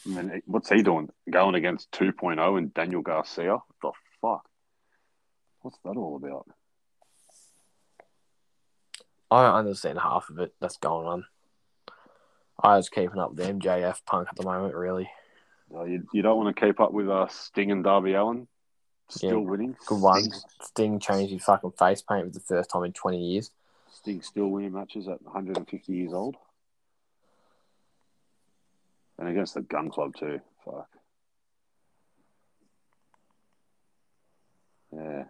And then what's he doing? Going against 2.0 and Daniel Garcia? What the fuck? What's that all about? I don't understand half of it that's going on. I was keeping up with MJF Punk at the moment, really. No, you don't want to keep up with Sting and Darby Allin? Still winning? Good one. Sting changed his fucking face paint for the first time in 20 years. Sting still winning matches at 150 years old. And against the Gun Club, too. Fuck. Yeah.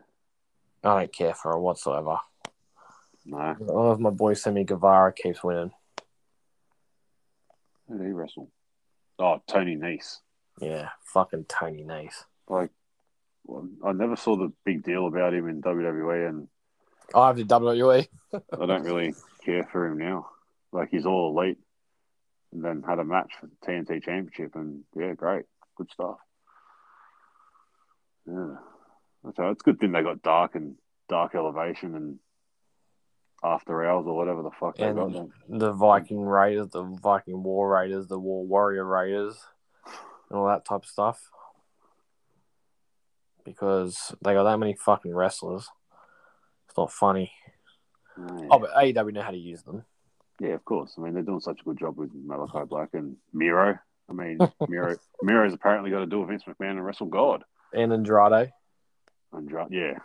I don't care for her whatsoever. No. One of my boys, Sammy Guevara, keeps winning. Who did he wrestle? Oh, Tony Nese. Yeah, fucking Tony Nese. I never saw the big deal about him in WWE, and I have the WWE. I don't really care for him now. He's all elite, and then had a match for the TNT Championship, and yeah, great, good stuff. Yeah. So it's a good thing they got Dark and Dark Elevation and After Hours or whatever the fuck they got. The Viking Raiders, the Viking War Raiders, the War Warrior Raiders, and all that type of stuff. Because they got that many fucking wrestlers. It's not funny. Yeah. Oh, but AEW know how to use them. Yeah, of course. They're doing such a good job with Malachi Black and Miro. Miro's apparently got to do with Vince McMahon and wrestle God. And Andrade. Yeah.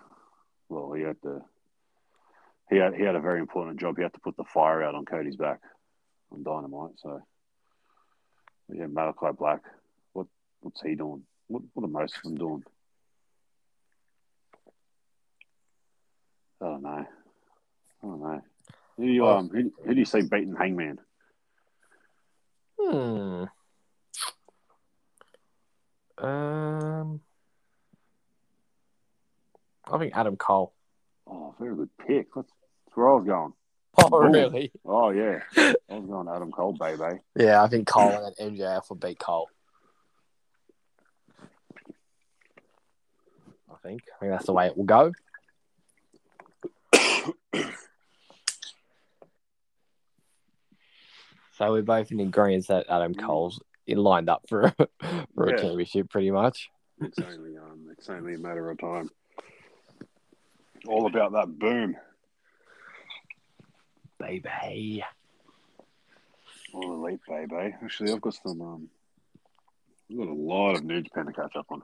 Well, he had a very important job. He had to put the fire out on Cody's back on Dynamite. So, yeah, Malachi Black. What's he doing? What are most of them doing? I don't know. Who do you see beating Hangman? I think Adam Cole. Oh, very good pick. That's where I was going. Oh, really? Oh, yeah. I was going Adam Cole, baby. Yeah, I think Cole and MJF will beat Cole. I think that's the way it will go. So we're both in agreement that Adam Cole's lined up for a championship, pretty much. It's only a matter of time. All about that boom, baby. All elite, baby. Actually, I've got some. I've got a lot of New Japan to catch up on.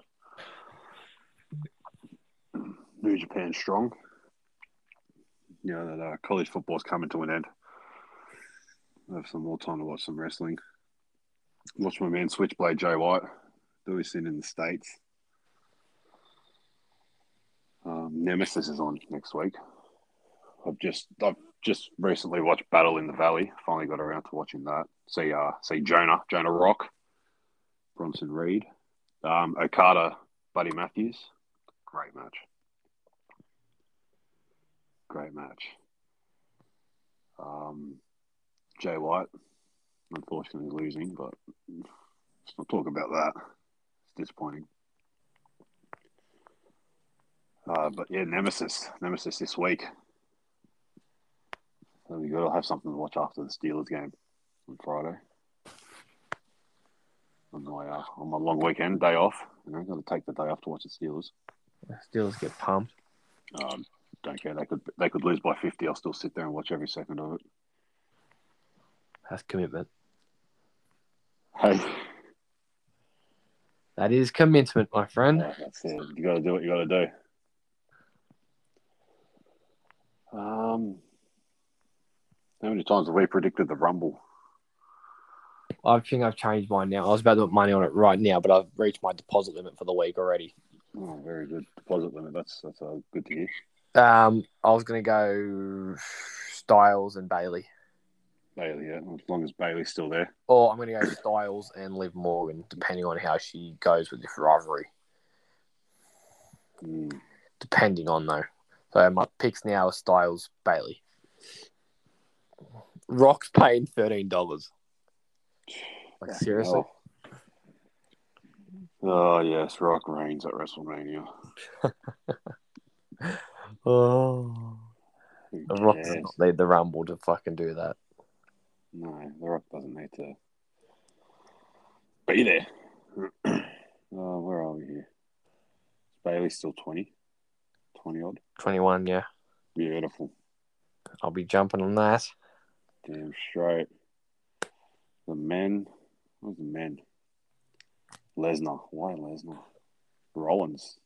New Japan Strong. That college football's coming to an end. I have some more time to watch some wrestling. Watch my man Switchblade Jay White do his thing in the States. Nemesis is on next week. I've just recently watched Battle in the Valley. Finally got around to watching that. See Jonah Rock, Bronson Reed, Okada, Buddy Matthews. Great match. Jay White, unfortunately losing, but let's not talk about that. It's disappointing. But yeah, Nemesis this week. So we gotta have something to watch after the Steelers game on Friday. On my long weekend, day off. I'm gonna take the day off to watch the Steelers. The Steelers get pumped. Don't care. They could lose by 50. I'll still sit there and watch every second of it. That's commitment. Hey. That is commitment, my friend. Yeah, that's it. You got to do what you got to do. How many times have we predicted the Rumble? I think I've changed mine now. I was about to put money on it right now, but I've reached my deposit limit for the week already. Oh, very good. Deposit limit. That's good to hear. I was going to go Styles and Bayley. Bayley, yeah. As long as Bayley's still there. Or I'm going to go Styles and Liv Morgan, depending on how she goes with this rivalry. Mm. Depending on, though. So my picks now are Styles, Bayley. Rock's paying $13. Like, seriously? Oh, yes. Rock reigns at WrestleMania. Oh. The Rock does not need the Rumble to fucking do that. No, The Rock doesn't need to be there. Where are we here? Bailey's still 20? 20-odd? 21, yeah. Beautiful. I'll be jumping on that. Damn straight. The men. What's the men? Lesnar. Why Lesnar? Rollins.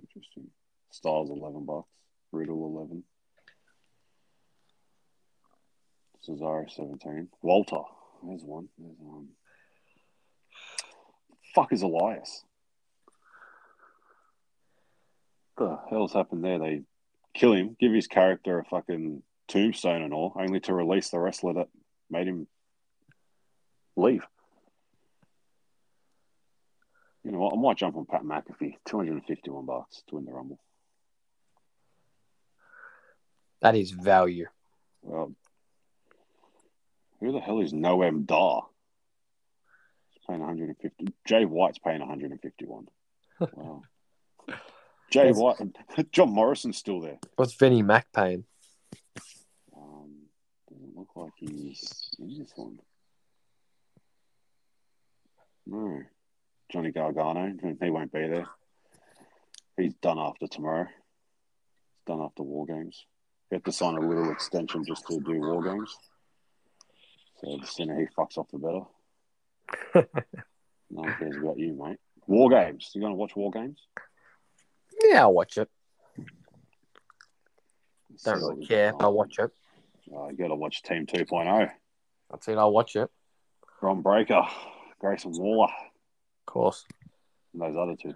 Interesting. Styles, $11. Riddle, 11. Cesaro, 17. Walter. There's one. Fuck is Elias? What the hell's happened there? They kill him, give his character a fucking tombstone and all, only to release the wrestler that made him leave. You know what? I might jump on Pat McAfee. $251 to win the Rumble. That is value. Well, who the hell is Noam Dar? He's paying 150. Jay White's paying 151. Wow. Jay White. John Morrison's still there. What's Vinnie Mac paying? Doesn't look like he's in this one. No. Johnny Gargano. He won't be there. He's done after tomorrow. He's done after War Games. He had to sign a little extension just to do War Games. So the sooner he fucks off, the better. No one cares about you, mate. War Games. You going to watch War Games? Yeah, I'll watch it. Don't really care. I'll watch it. You got to watch Team 2.0. That's it. I'll watch it. Bron Breakker, Grayson Waller. Of course. And those other two.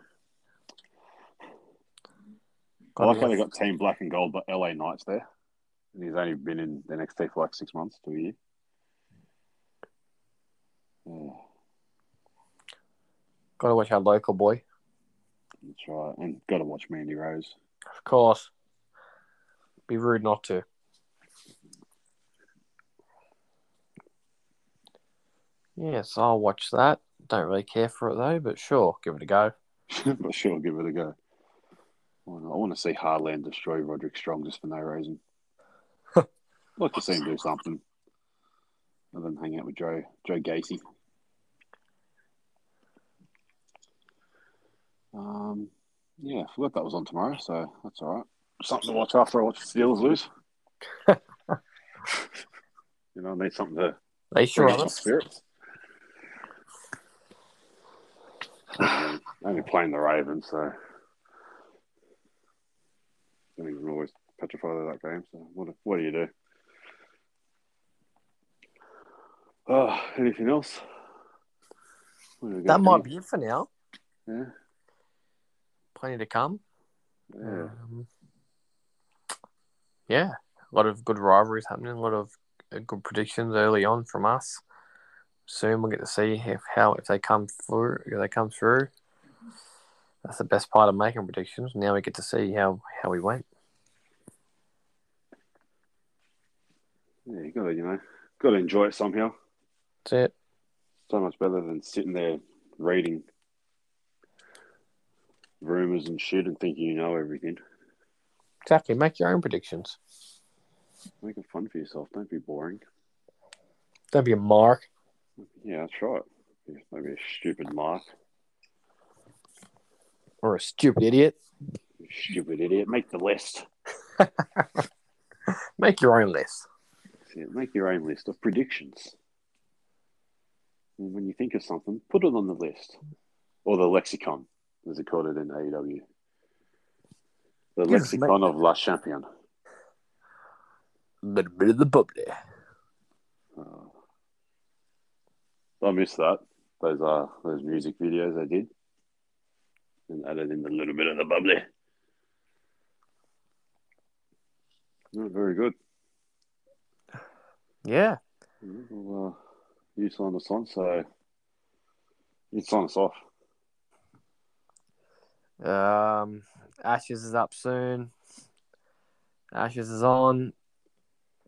I like how they got Team Black and Gold, but LA Knight's there. And he's only been in NXT for like 6 months to a year. Oh. Gotta watch our local boy. That's right. And gotta watch Mandy Rose. Of course. Be rude not to. Yes, I'll watch that. Don't really care for it though, but sure, give it a go. I want to see Haaland destroy Roderick Strong just for no reason. I'd like to see him do something. Other than hang out with Joe Gacy. Yeah, I forgot that was on tomorrow, so that's all right. Something to watch after I watch the Steelers lose. You know, I need something to... They sure are. Spirits. Only playing the Ravens, so... Don't even always petrified of that game, so what do you do? Oh, anything else? That might be it for now. Yeah. Plenty to come. Yeah. a lot of good rivalries happening, a lot of good predictions early on from us. Soon we'll get to see if they come through. That's the best part of making predictions. Now we get to see how we went. Yeah, you gotta gotta enjoy it somehow. That's it. So much better than sitting there reading rumors and shit and thinking you know everything. Exactly. Make your own predictions. Make it fun for yourself. Don't be boring. Don't be a mark. Yeah, that's right. Don't be a stupid mark. Or a stupid idiot. Make the list. Make your own list. Yeah, make your own list of predictions. And when you think of something, put it on the list. Or the lexicon, as they call it in AEW. The lexicon of La Champion. A little bit of the bubbly. Oh. I miss that. Those music videos I did. And added in a little bit of the bubbly. Not very good. Yeah. Well, you signed us on, so you sign us off. Ashes is up soon. Ashes is on.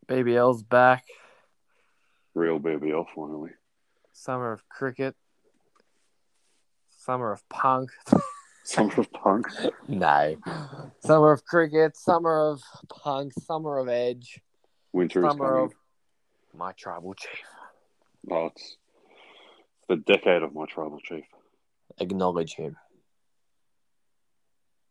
BBL's back. Real BBL, finally. Summer of cricket. Summer of punk. Summer of punk? No. Summer of cricket. Summer of punk. Summer of Edge. Winter is coming. Of my tribal chief. Oh, it's the decade of my tribal chief. Acknowledge him.